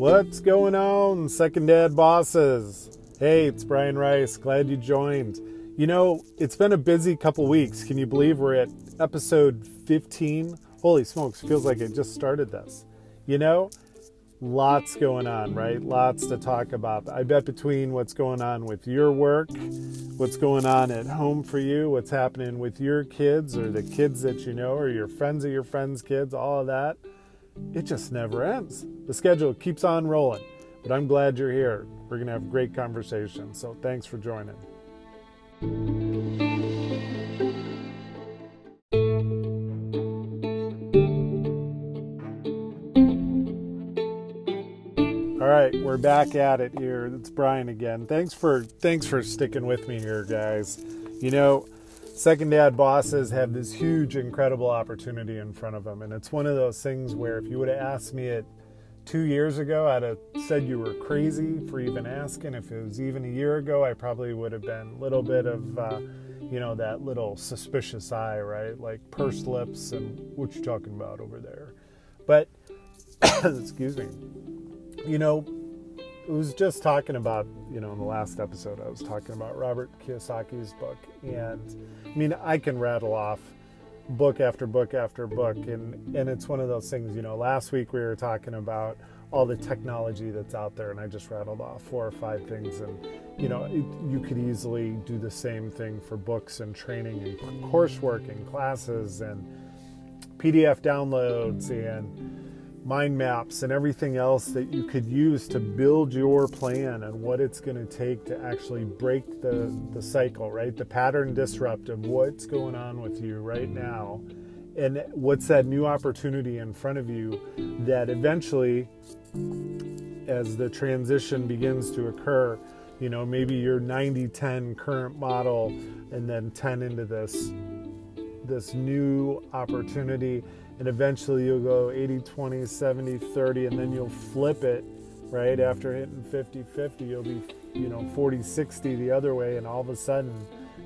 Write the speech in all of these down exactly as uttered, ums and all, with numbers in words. What's going on, Second Dad bosses? Hey, it's Brian Rice. Glad you joined. You know, it's been a busy couple weeks. Can you believe we're at episode fifteen? Holy smokes, feels like it just started this. You know, lots going on, right? Lots to talk about. I bet between what's going on with your work, what's going on at home for you, what's happening with your kids or the kids that you know or your friends of your friends' kids, all of that, it just never ends. The schedule keeps on rolling, but I'm glad you're here. We're going to have great conversations, so thanks for joining. All right, we're back at it here. It's Brian again. Thanks for thanks for sticking with me here, guys. You know, Second Dad bosses have this huge, incredible opportunity in front of them, and it's one of those things where if you would have asked me it two years ago, I'd have said you were crazy for even asking. If it was even a year ago, I probably would have been a little bit of, uh, you know, that little suspicious eye, right? Like pursed lips and what you talking about over there. But, excuse me, you know, it was just talking about, you know, in the last episode, I was talking about Robert Kiyosaki's book. And I mean, I can rattle off book after book after book, and and it's one of those things. You know, last week we were talking about all the technology that's out there, and I just rattled off four or five things, and you know, it, you could easily do the same thing for books and training and coursework and classes and P D F downloads and mind maps and everything else that you could use to build your plan and what it's going to take to actually break the the cycle, right? The pattern disrupt of what's going on with you right now, and what's that new opportunity in front of you that eventually, as the transition begins to occur, you know, maybe you're ninety ten current model and then ten into this this new opportunity, and eventually you'll go eighty twenty, seventy thirty, and then you'll flip it, right? After hitting fifty fifty, you'll be, you know, forty sixty the other way, and all of a sudden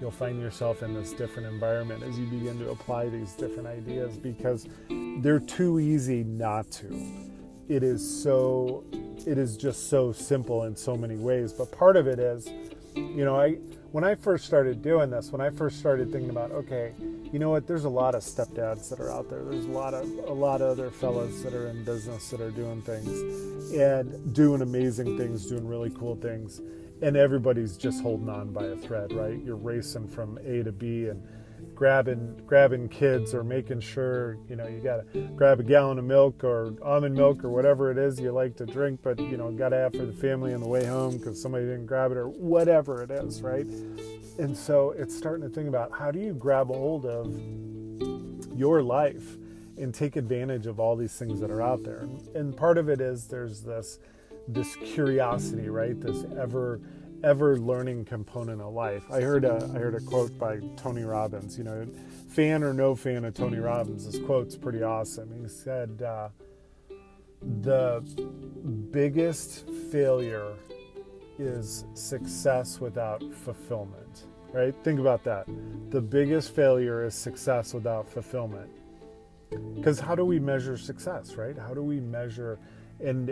you'll find yourself in this different environment as you begin to apply these different ideas, because they're too easy not to. It is so, it is just so simple in so many ways. But part of it is, you know, I when I first started doing this, when I first started thinking about, okay, you know what, there's a lot of stepdads that are out there. There's a lot of a lot of other fellas that are in business that are doing things and doing amazing things, doing really cool things. And everybody's just holding on by a thread, right? You're racing from A to B and grabbing grabbing kids, or making sure, you know, you got to grab a gallon of milk or almond milk or whatever it is you like to drink, but, you know, got to have for the family on the way home because somebody didn't grab it or whatever it is, right? And so it's starting to think about, how do you grab a hold of your life and take advantage of all these things that are out there? And part of it is there's this this curiosity, right? This ever, ever learning component of life. I heard a, I heard a quote by Tony Robbins. You know, fan or no fan of Tony Robbins, this quote's pretty awesome. He said, uh, the biggest failure is success without fulfillment, right? Think about that. The biggest failure is success without fulfillment. Because how do we measure success, right? How do we measure? And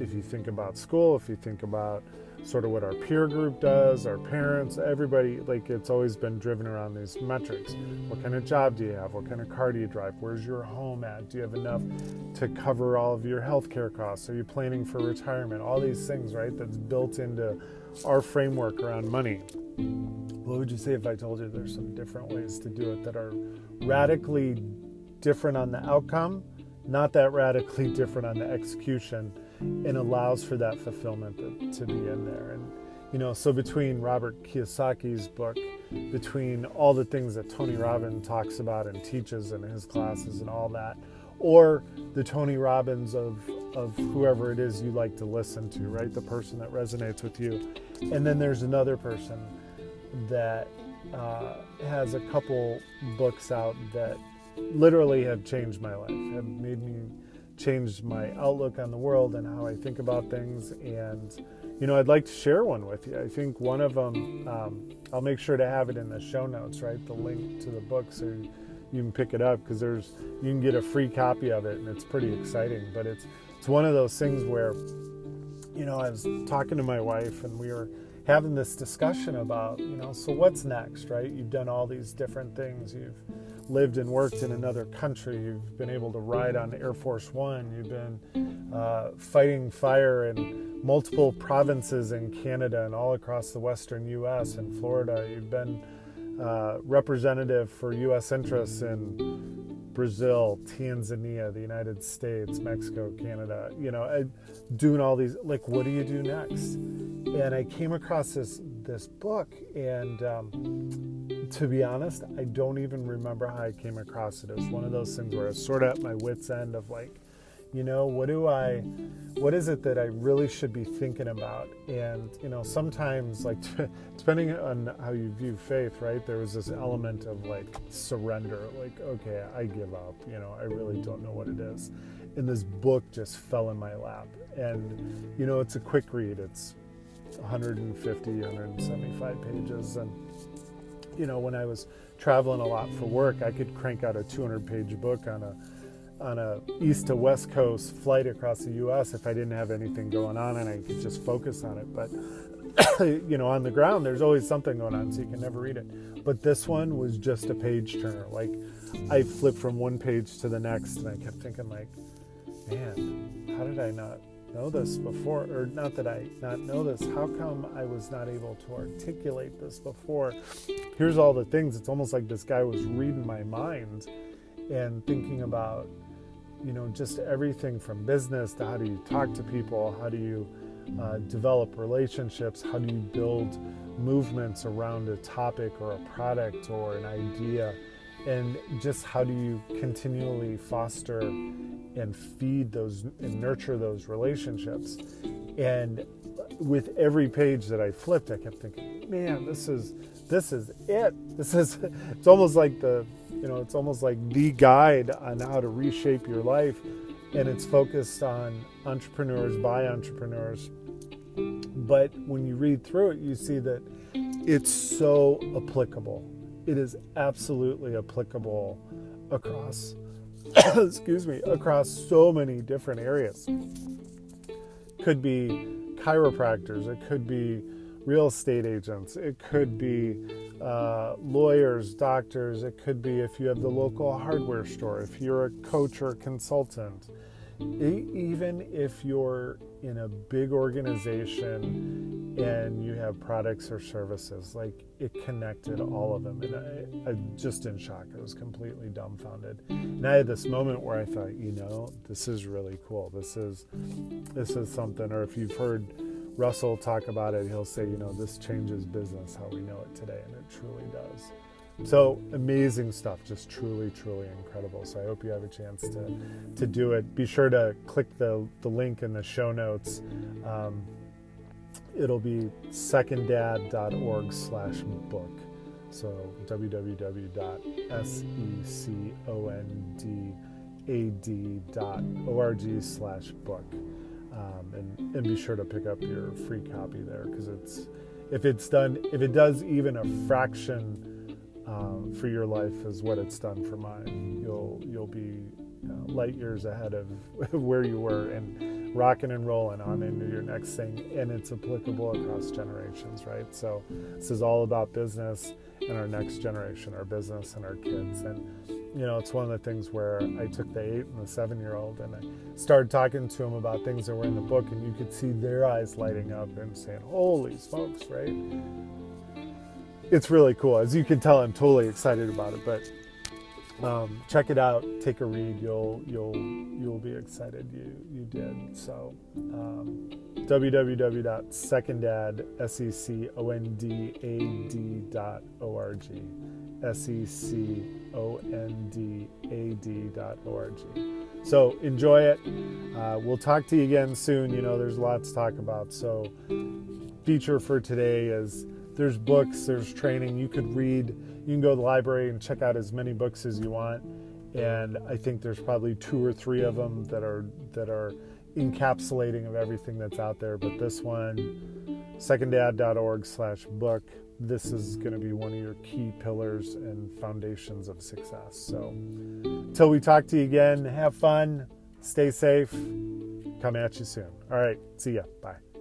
if you think about school, if you think about sort of what our peer group does, our parents, everybody, like, it's always been driven around these metrics. What kind of job do you have? What kind of car do you drive? Where's your home at? Do you have enough to cover all of your healthcare costs? Are you planning for retirement? All these things, right? That's built into our framework around money. What would you say if I told you there's some different ways to do it that are radically different on the outcome, not that radically different on the execution, and allows for that fulfillment to, to be in there? And, you know, so between Robert Kiyosaki's book, between all the things that Tony Robbins talks about and teaches in his classes and all that, or the Tony Robbins of, of whoever it is you like to listen to, right? The person that resonates with you. And then there's another person that uh, has a couple books out that literally have changed my life, have made me change my outlook on the world and how I think about things. And, you know, I'd like to share one with you. I think one of them, um, I'll make sure to have it in the show notes, right? The link to the book, so you can pick it up, because there's, you can get a free copy of it, and it's pretty exciting. But it's it's one of those things where, you know, I was talking to my wife and we were having this discussion about, you know, so what's next, right? You've done all these different things. You've lived and worked in another country. You've been able to ride on Air Force One. You've been uh, fighting fire in multiple provinces in Canada and all across the western U S and Florida. You've been uh, representative for U S interests in Brazil, Tanzania, the United States, Mexico, Canada, you know, doing all these, like, what do you do next? And I came across this this book, and um, to be honest, I don't even remember how I came across it. It was one of those things where I was sort of at my wit's end of like, you know, what do I, what is it that I really should be thinking about? And, you know, sometimes, like, depending on how you view faith, right, there was this element of, like, surrender, like, okay, I give up, you know, I really don't know what it is. And this book just fell in my lap. And, you know, it's a quick read. It's one hundred fifty, one hundred seventy-five pages. And, you know, when I was traveling a lot for work, I could crank out a two hundred page book on a on a east to west coast flight across the U S if I didn't have anything going on and I could just focus on it. But, you know, on the ground, there's always something going on, so you can never read it. But this one was just a page turner. Like, I flipped from one page to the next, and I kept thinking, like, man, how did I not know this before? Or not that I not know this. How come I was not able to articulate this before? Here's all the things. It's almost like this guy was reading my mind and thinking about, you know, just everything from business to how do you talk to people, how do you uh, develop relationships, how do you build movements around a topic or a product or an idea, and just how do you continually foster and feed those and nurture those relationships. And with every page that I flipped, I kept thinking, man, this is this is it. This is it's almost like the You know, it's almost like the guide on how to reshape your life, and it's focused on entrepreneurs by entrepreneurs. But when you read through it, you see that it's so applicable. It is absolutely applicable across, excuse me, across so many different areas. Could be chiropractors. It could be real estate agents. It could be uh, lawyers, doctors. It could be if you have the local hardware store, if you're a coach or a consultant, e- even if you're in a big organization and you have products or services, like, it connected all of them. And I, I just in shock. I was completely dumbfounded. And I had this moment where I thought, you know, this is really cool. This is, this is something. Or if you've heard Russell talk about it, he'll say, you know, this changes business how we know it today, and it truly does. So amazing stuff, just truly, truly incredible. So I hope you have a chance to to do it. Be sure to click the, the link in the show notes. Um, it'll be SecondDad.org slash book. So www.secondad.org slash book. Um, and, and be sure to pick up your free copy there, because it's if it's done if it does even a fraction um, for your life is what it's done for mine, you'll you'll be uh, light years ahead of where you were and rocking and rolling on into your next thing. And it's applicable across generations, right? So this is all about business and our next generation, our business and our kids. And you know, it's one of the things where I took the eight and the seven-year-old and I started talking to them about things that were in the book, and you could see their eyes lighting up and saying, holy smokes, right? It's really cool. As you can tell, I'm totally excited about it, but um, check it out. Take a read. You'll you'll you'll be excited you, you did. So um, www.secondad, S E C O N D A D dot org. S E C O N D A D dot org. So enjoy it. Uh, we'll talk to you again soon. You know, there's a lot to talk about. So feature for today is there's books, there's training. You could read, you can go to the library and check out as many books as you want. And I think there's probably two or three of them that are that are encapsulating of everything that's out there. But this one, secondad.org slash book. This is going to be one of your key pillars and foundations of success. So, till we talk to you again, have fun, stay safe, come at you soon. All right. See ya. Bye.